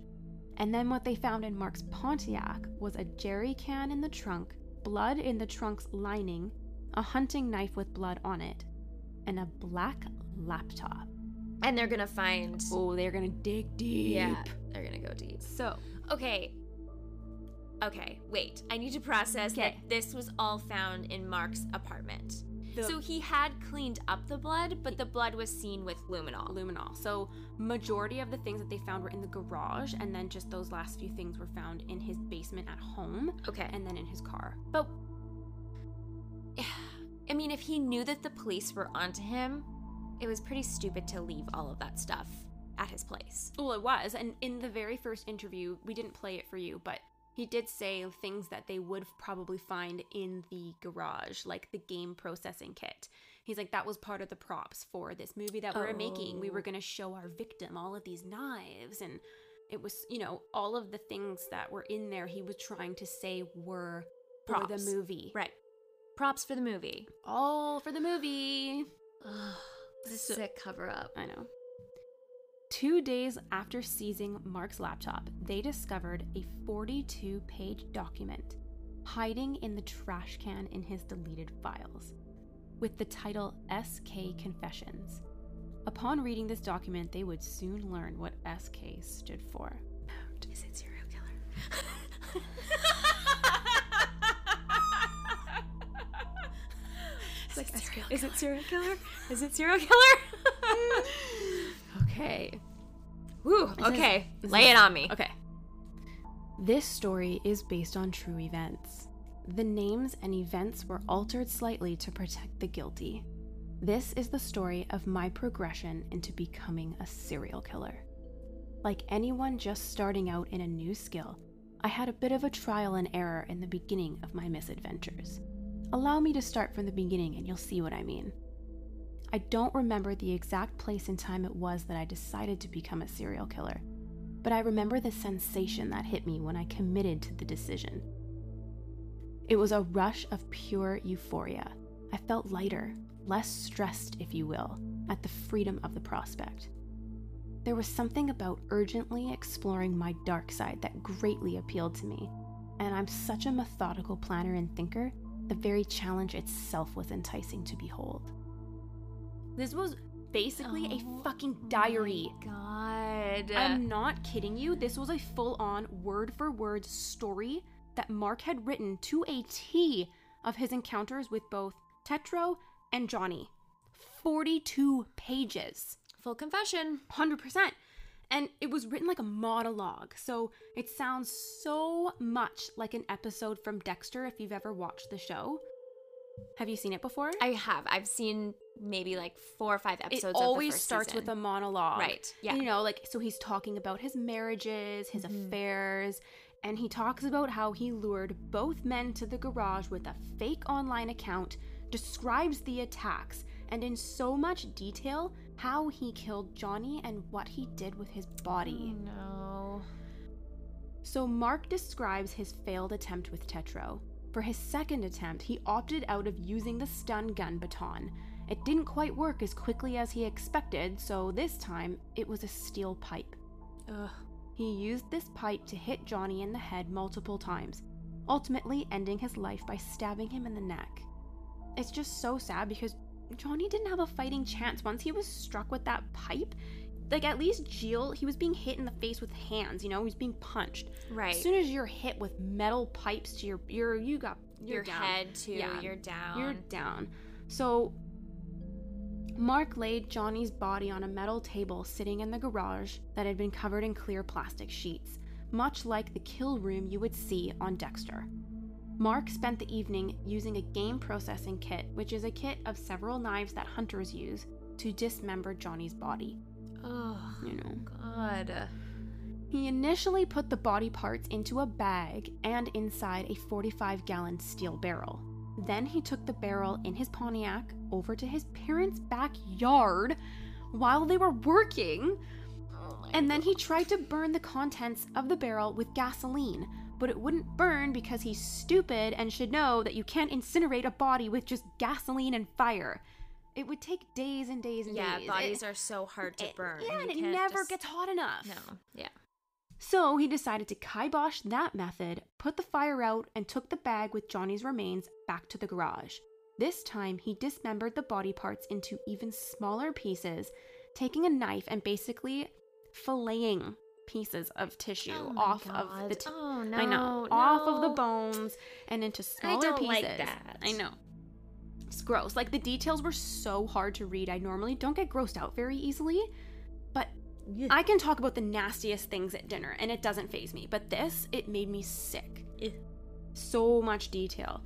And then what they found in Mark's Pontiac was a jerry can in the trunk, blood in the trunk's lining, a hunting knife with blood on it, and a black laptop. And they're gonna find... Oh, they're gonna dig deep. Yeah, they're gonna go deep. So... Okay, wait. I need to process that this was all found in Mark's apartment. So he had cleaned up the blood, but the blood was seen with luminol. So majority of the things that they found were in the garage, and then just those last few things were found in his basement at home. Okay. And then in his car. But, I mean, if he knew that the police were onto him, it was pretty stupid to leave all of that stuff at his place. Well, it was. And in the very first interview, we didn't play it for you, but... he did say things that they would probably find in the garage, like the game processing kit. He's like, that was part of the props for this movie that we were making. We were going to show our victim all of these knives. And it was, you know, all of the things that were in there he was trying to say were props for the movie. Right. Props for the movie. All for the movie. This is a cover up. I know. 2 days after seizing Mark's laptop, they discovered a 42-page document hiding in the trash can in his deleted files, with the title SK Confessions. Upon reading this document, they would soon learn what SK stood for. Is it serial killer? It's like, is it serial killer? Is it serial killer? Okay. Woo, okay. Lay it on me. Okay. This story is based on true events. The names and events were altered slightly to protect the guilty. This is the story of my progression into becoming a serial killer. Like anyone just starting out in a new skill, I had a bit of a trial and error in the beginning of my misadventures. Allow me to start from the beginning and you'll see what I mean. I don't remember the exact place and time it was that I decided to become a serial killer, but I remember the sensation that hit me when I committed to the decision. It was a rush of pure euphoria. I felt lighter, less stressed, if you will, at the freedom of the prospect. There was something about urgently exploring my dark side that greatly appealed to me, and I'm such a methodical planner and thinker, the very challenge itself was enticing to behold. This was basically a fucking diary. My God. I'm not kidding you. This was a full-on, word-for-word story that Mark had written to a T of his encounters with both Tetreault and Johnny. 42 pages. Full confession. 100%. And it was written like a monologue, so it sounds so much like an episode from Dexter if you've ever watched the show. Have you seen it before? I have. I've seen maybe like 4 or 5 episodes of the first season. It always starts with a monologue. Right. Yeah. You know, like, so he's talking about his marriages, his affairs, and he talks about how he lured both men to the garage with a fake online account, describes the attacks, and in so much detail how he killed Johnny and what he did with his body. Oh, no. So Mark describes his failed attempt with Tetreault. For his second attempt, he opted out of using the stun gun baton. It didn't quite work as quickly as he expected, so this time, it was a steel pipe. Ugh. He used this pipe to hit Johnny in the head multiple times, ultimately ending his life by stabbing him in the neck. It's just so sad because Johnny didn't have a fighting chance once he was struck with that pipe. Like, at least Gilles, he was being hit in the face with hands, you know? He was being punched. Right. As soon as you're hit with metal pipes to your head to you're down. You're down. So, Mark laid Johnny's body on a metal table sitting in the garage that had been covered in clear plastic sheets, much like the kill room you would see on Dexter. Mark spent the evening using a game processing kit, which is a kit of several knives that hunters use to dismember Johnny's body. Oh, you know. God. He initially put the body parts into a bag and inside a 45-gallon steel barrel. Then he took the barrel in his Pontiac over to his parents' backyard while they were working. And then he tried to burn the contents of the barrel with gasoline, but it wouldn't burn because he's stupid and should know that you can't incinerate a body with just gasoline and fire. It would take days and days and days. Yeah, bodies are so hard to burn. Yeah, and it never gets hot enough. No, yeah. So he decided to kibosh that method, put the fire out, and took the bag with Johnny's remains back to the garage. This time, he dismembered the body parts into even smaller pieces, taking a knife and basically filleting pieces of tissue off of the bones and into smaller pieces. Like that. I know. It's gross. Like, the details were so hard to read. I normally don't get grossed out very easily, but I can talk about the nastiest things at dinner and it doesn't faze me, but this, it made me sick. So much detail.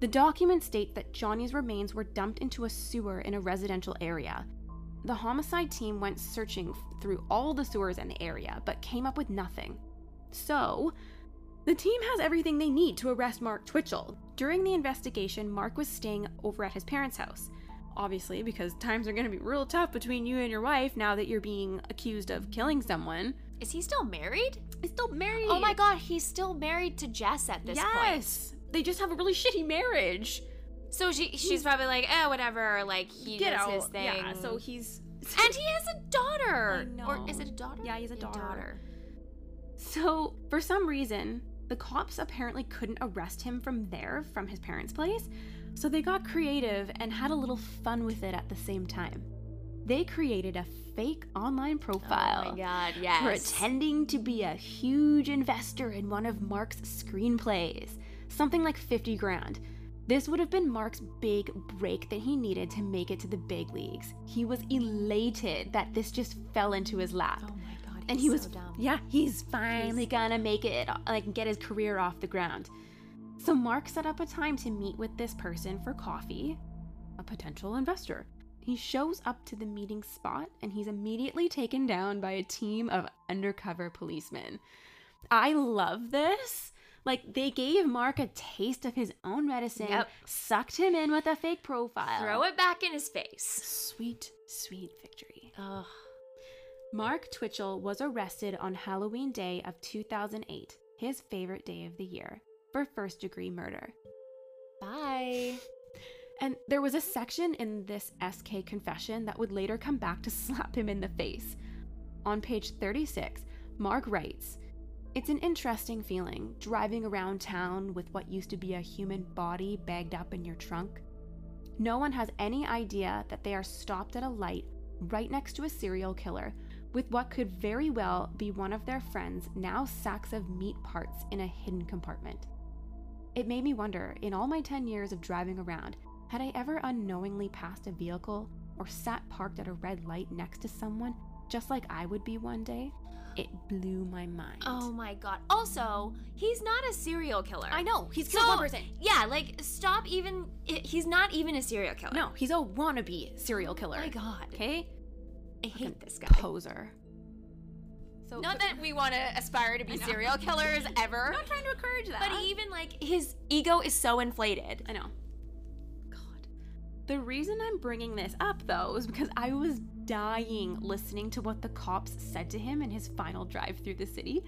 The document states that Johnny's remains were dumped into a sewer in a residential area. The homicide team went searching through all the sewers in the area, but came up with nothing. So, the team has everything they need to arrest Mark Twitchell. During the investigation, Mark was staying over at his parents' house. Obviously, because times are going to be real tough between you and your wife now that you're being accused of killing someone. Is he still married? He's still married. Oh my god, he's still married to Jess at this point. Yes. They just have a really shitty marriage. So she's probably like, eh, whatever, like, he does his thing. Yeah, so he's... And he has a daughter! Or is it a daughter? Yeah, he has a daughter. So, for some reason, the cops apparently couldn't arrest him from there, from his parents' place, so they got creative and had a little fun with it at the same time. They created a fake online profile. Oh my god, yes. Pretending to be a huge investor in one of Mark's screenplays. Something like $50,000. This would have been Mark's big break that he needed to make it to the big leagues. He was elated that this just fell into his lap. Oh my god, and he was so dumb. Yeah, he's finally gonna make it, like, get his career off the ground. So Mark set up a time to meet with this person for coffee, a potential investor. He shows up to the meeting spot and he's immediately taken down by a team of undercover policemen. I love this. Like, they gave Mark a taste of his own medicine, sucked him in with a fake profile. Throw it back in his face. Sweet, sweet victory. Ugh. Mark Twitchell was arrested on Halloween Day of 2008, his favorite day of the year, for first-degree murder. Bye. And there was a section in this SK confession that would later come back to slap him in the face. On page 36, Mark writes... It's an interesting feeling, driving around town with what used to be a human body bagged up in your trunk. No one has any idea that they are stopped at a light right next to a serial killer with what could very well be one of their friends, now sacks of meat parts in a hidden compartment. It made me wonder, in all my 10 years of driving around, had I ever unknowingly passed a vehicle or sat parked at a red light next to someone just like I would be one day? It blew my mind. Oh my god. Also, he's not a serial killer. I know. He's killed one person. Yeah, like, stop even... He's not even a serial killer. No, he's a wannabe serial killer. Oh my god. Okay? I hate this guy. Poser. So, not that we want to aspire to be serial killers ever. I'm not trying to encourage that. But even, like, his ego is so inflated. I know. God. The reason I'm bringing this up, though, is because I was dying listening to what the cops said to him in his final drive through the city.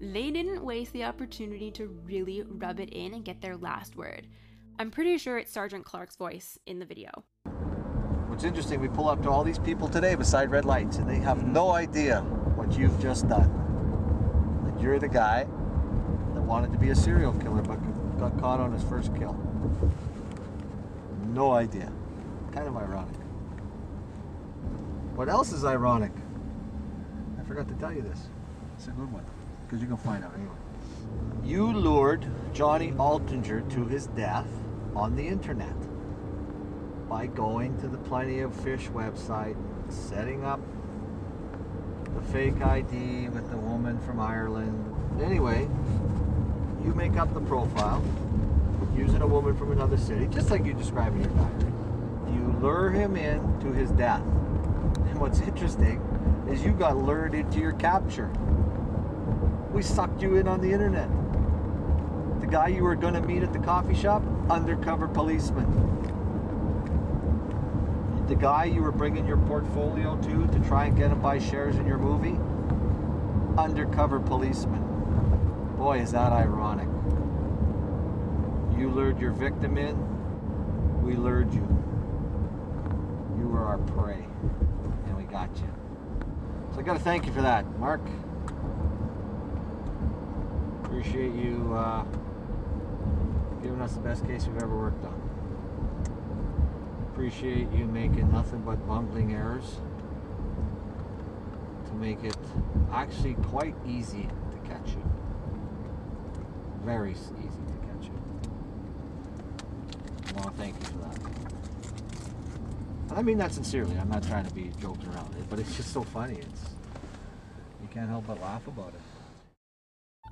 They didn't waste the opportunity to really rub it in and get their last word. I'm pretty sure it's Sergeant Clark's voice in the video. What's interesting, we pull up to all these people today beside red lights and they have no idea what you've just done. That you're the guy that wanted to be a serial killer but got caught on his first kill. No idea. Kind of ironic. What else is ironic? I forgot to tell you this. It's a good one, because you can find out anyway. You lured Johnny Altinger to his death on the internet by going to the PlentyOfFish website, setting up the fake ID with the woman from Ireland. Anyway, you make up the profile using a woman from another city, just like you describe in your diary. You lure him in to his death. What's interesting is you got lured into your capture. We sucked you in on the internet. the guy you were going to meet at the coffee shop, undercover policeman. The guy you were bringing your portfolio to try and get him buy shares in your movie, undercover policeman. Boy, is that ironic. You lured your victim in, we lured you. You were our prey, and we got you. So I gotta thank you for that, Mark. Appreciate you giving us the best case we've ever worked on. Appreciate you making nothing but bumbling errors to make it actually quite easy to catch you. Very easy to catch you. I want to thank you for that. And I mean that sincerely. I'm not trying to be joking around it, but it's just so funny. You can't help but laugh about it.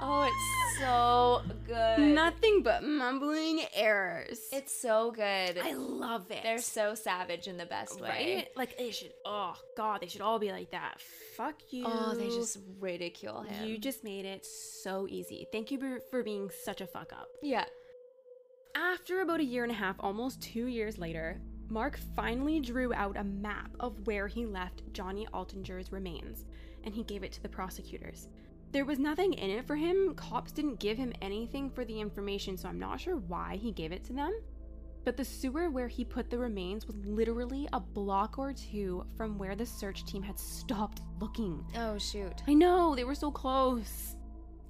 Oh, it's so good. Nothing but mumbling errors. It's so good. I love it. They're so savage in the best way. Right? Like, they should, oh God, they should all be like that. Fuck you. Oh, they just ridicule him. You just made it so easy. Thank you for being such a fuck up. Yeah. After about a year and a half, almost 2 years later, Mark finally drew out a map of where he left Johnny Altinger's remains, and he gave it to the prosecutors. There was nothing in it for him. Cops didn't give him anything for the information, so I'm not sure why he gave it to them. But the sewer where he put the remains was literally a block or two from where the search team had stopped looking. Oh, shoot. I know, they were so close.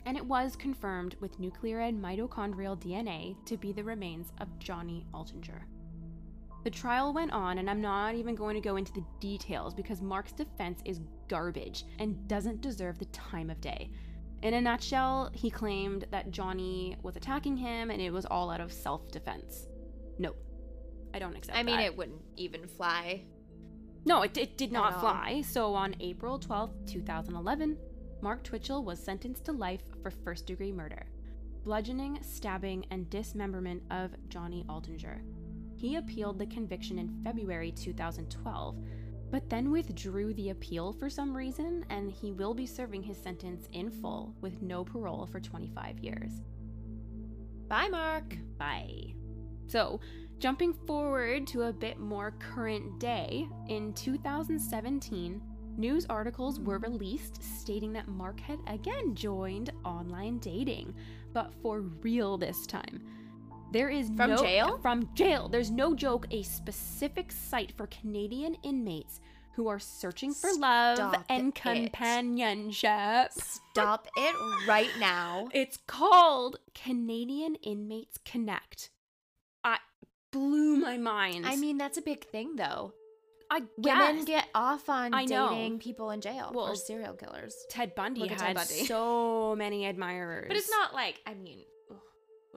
And it was confirmed with nuclear and mitochondrial DNA to be the remains of Johnny Altinger. The trial went on, and I'm not even going to go into the details because Mark's defense is garbage and doesn't deserve the time of day. In a nutshell, he claimed that Johnny was attacking him and it was all out of self-defense. No, I don't accept that. I mean, it wouldn't even fly. No, it did not fly. So on April 12, 2011, Mark Twitchell was sentenced to life for first-degree murder, bludgeoning, stabbing, and dismemberment of Johnny Altinger. He appealed the conviction in February 2012, but then withdrew the appeal for some reason, and he will be serving his sentence in full with no parole for 25 years. Bye, Mark. Bye. So, jumping forward to a bit more current day, in 2017, news articles were released stating that Mark had again joined online dating, but for real this time. There is from jail? From jail. There's no joke, a specific site for Canadian inmates who are searching for love and companionship. Stop it right now. It's called Canadian Inmates Connect. I blew my mind. I mean, that's a big thing, though. I guess. Women get off on dating people in jail or serial killers. Ted Bundy had so many admirers. But it's not like, I mean...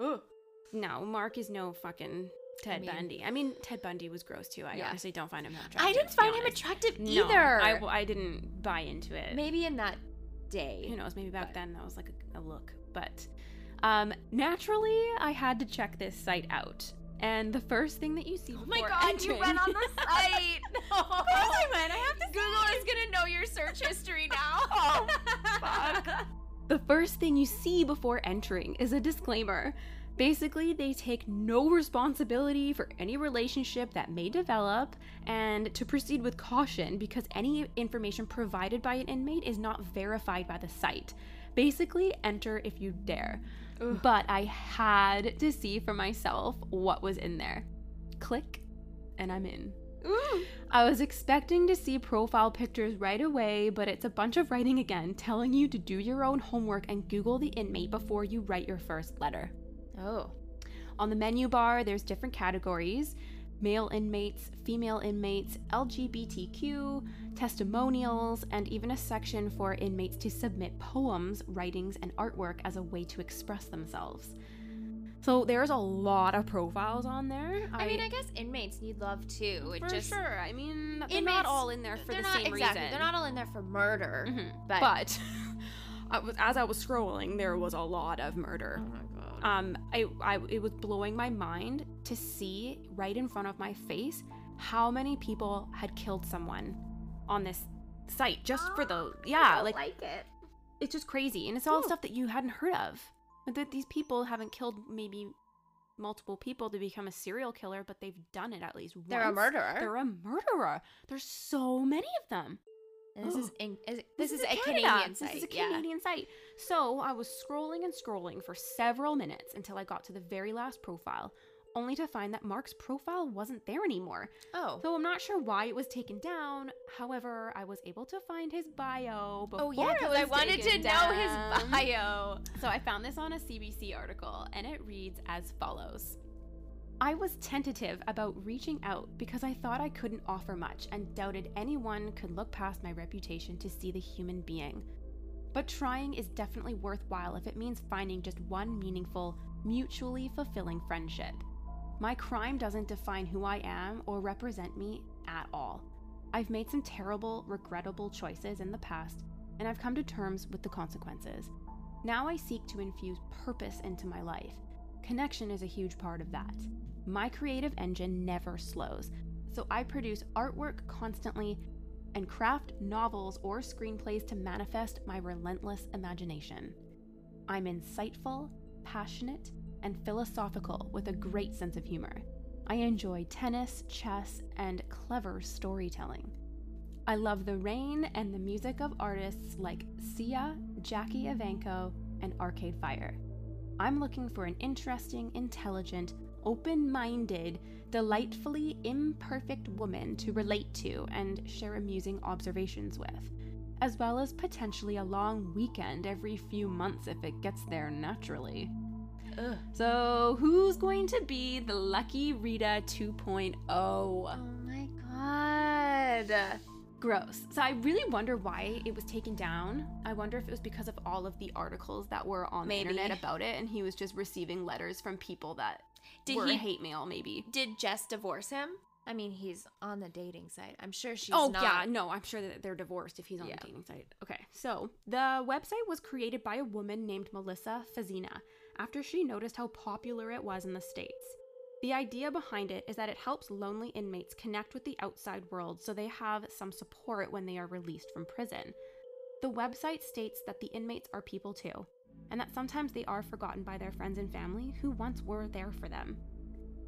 Ugh. No, Mark is no fucking Ted Bundy. I mean, Ted Bundy was gross too. I honestly don't find him that attractive. I didn't find him attractive either. No, I didn't buy into it. Maybe in that day. Who knows? Maybe back then that was like a look. But naturally, I had to check this site out. And the first thing that you see before entering... Oh my God, you went on the site! No. Of course I went. I have to Google is going to know your search history now. Oh, fuck. The first thing you see before entering is a disclaimer. Basically, they take no responsibility for any relationship that may develop, and to proceed with caution because any information provided by an inmate is not verified by the site. Basically, enter if you dare. Ugh. But I had to see for myself what was in there. Click, and I'm in. Ooh. I was expecting to see profile pictures right away, but it's a bunch of writing again telling you to do your own homework and Google the inmate before you write your first letter. Oh. On the menu bar, there's different categories: male inmates, female inmates, LGBTQ, testimonials, and even a section for inmates to submit poems, writings, and artwork as a way to express themselves. So there's a lot of profiles on there. I mean, I guess inmates need love too. For sure. I mean, they're inmates, not all in there for the same reason. They're not all in there for murder. Mm-hmm. But as I was scrolling, there was a lot of murder. Oh my God. It was blowing my mind to see right in front of my face how many people had killed someone on this site just for the, yeah. I like it. It's just crazy. And it's all stuff that you hadn't heard of. That these people haven't killed maybe multiple people to become a serial killer, but they've done it at least once. They're a murderer. They're a murderer. There's so many of them. This is a Canadian site. This is a Canadian site. So I was scrolling and scrolling for several minutes until I got to the very last profile, only to find that Mark's profile wasn't there anymore. Oh. So I'm not sure why it was taken down. However, I was able to find his bio before I wanted to know his bio. So I found this on a CBC article, and it reads as follows. I was tentative about reaching out because I thought I couldn't offer much and doubted anyone could look past my reputation to see the human being. But trying is definitely worthwhile if it means finding just one meaningful, mutually fulfilling friendship. My crime doesn't define who I am or represent me at all. I've made some terrible, regrettable choices in the past, and I've come to terms with the consequences. Now I seek to infuse purpose into my life. Connection is a huge part of that. My creative engine never slows, so I produce artwork constantly and craft novels or screenplays to manifest my relentless imagination. I'm insightful, passionate, and philosophical with a great sense of humor. I enjoy tennis, chess, and clever storytelling. I love the rain and the music of artists like Sia, Jackie Evancho, and Arcade Fire. I'm looking for an interesting, intelligent, open-minded, delightfully imperfect woman to relate to and share amusing observations with, as well as potentially a long weekend every few months if it gets there naturally. Ugh. So who's going to be the lucky Rita 2.0? Oh my god. Gross. So I really wonder why it was taken down. I wonder if it was because of all of the articles that were on the internet about it, and he was just receiving letters from people that were hate mail, maybe. Did Jess divorce him? I mean, he's on the dating site. I'm sure she's not. Oh, yeah. No, I'm sure that they're divorced if he's on the dating site. Okay. So the website was created by a woman named Melissa Fazina after she noticed how popular it was in the States. The idea behind it is that it helps lonely inmates connect with the outside world so they have some support when they are released from prison. The website states that the inmates are people too, and that sometimes they are forgotten by their friends and family who once were there for them.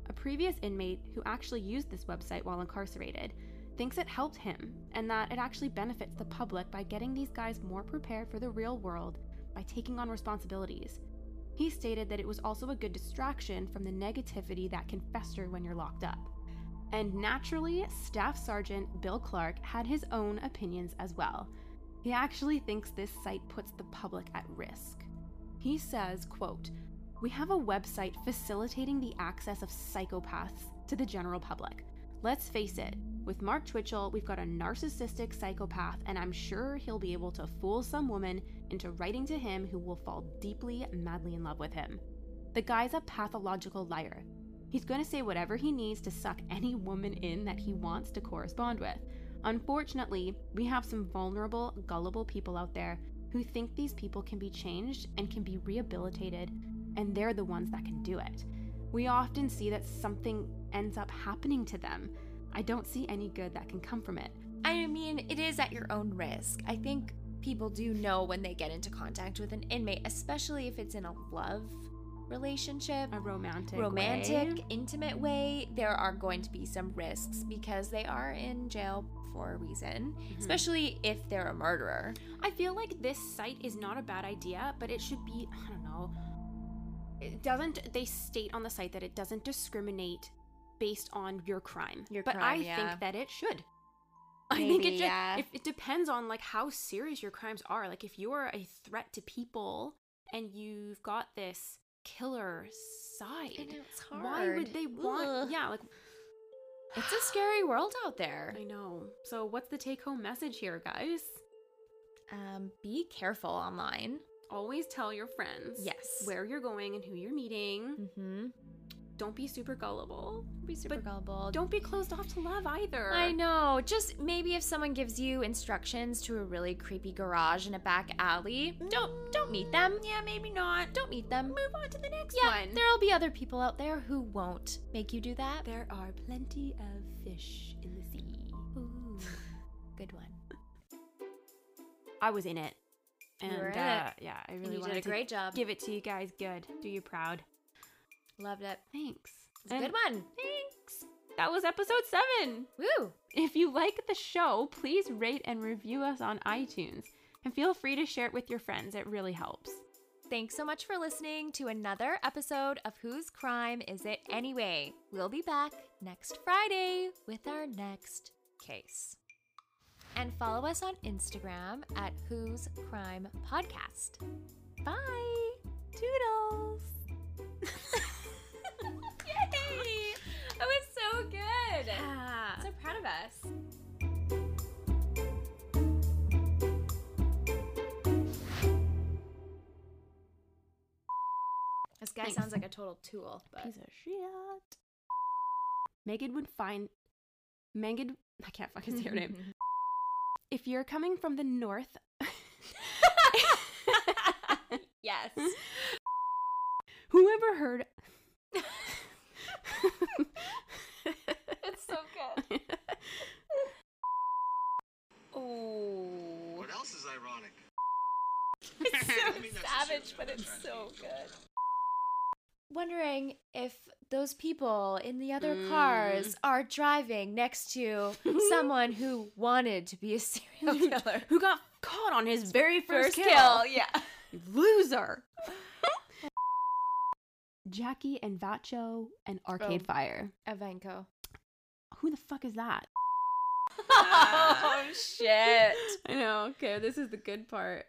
A previous inmate who actually used this website while incarcerated thinks it helped him and that it actually benefits the public by getting these guys more prepared for the real world by taking on responsibilities. He stated that it was also a good distraction from the negativity that can fester when you're locked up. And naturally, Staff Sergeant Bill Clark had his own opinions as well. He actually thinks this site puts the public at risk. He says, quote, "We have a website facilitating the access of psychopaths to the general public. Let's face it, with Mark Twitchell, we've got a narcissistic psychopath, and I'm sure he'll be able to fool some woman into writing to him who will fall deeply, madly in love with him. The guy's a pathological liar. He's going to say whatever he needs to suck any woman in that he wants to correspond with. Unfortunately, we have some vulnerable, gullible people out there who think these people can be changed and can be rehabilitated, and they're the ones that can do it. We often see that something ends up happening to them. I don't see any good that can come from it." I mean, it is at your own risk. I think people do know when they get into contact with an inmate, especially if it's in a love relationship, a romantic, intimate way, there are going to be some risks because they are in jail for a reason, especially if they're a murderer. I feel like this site is not a bad idea, but it should be, I don't know, they state on the site that it doesn't discriminate based on your crime. But I think that it should. It depends on like how serious your crimes are. Like if you are a threat to people and you've got this killer side, and it's hard. Why would they want? Ugh. Yeah, like it's a scary world out there. I know. So what's the take-home message here, guys? Be careful online. Always tell your friends. Yes. Where you're going and who you're meeting. Mm-hmm. Don't be super gullible. Don't be closed off to love either. I know. Just maybe if someone gives you instructions to a really creepy garage in a back alley, don't meet them. Yeah, maybe not. Don't meet them. Move on to the next one. Yeah, there'll be other people out there who won't make you do that. There are plenty of fish in the sea. Ooh. Good one. I was in it. And yeah, I really wanted did a great job. Give it to you guys. Good. Do you proud. Loved it. Thanks. It's a good one. Thanks. That was episode 7. Woo! If you like the show, please rate and review us on iTunes. And feel free to share it with your friends. It really helps. Thanks so much for listening to another episode of Whose Crime Is It Anyway? We'll be back next Friday with our next case. And follow us on Instagram at Whose Crime Podcast. Bye! Toodles! Yay! That was so good! Yeah. So proud of us. This guy sounds like a total tool. But. Piece of shit. Megan would find... Megan... I can't fucking say her name. If you're coming from the north... Yes. Whoever heard... It's so good. Oh. What else is ironic? It's so savage, but it's so good. Wondering if those people in the other cars are driving next to someone who wanted to be a serial killer. Who got caught on his very first kill. Yeah. Loser. Jackie Evancho and Arcade Fire. Evancho. Who the fuck is that? Oh, shit. I know. Okay, this is the good part.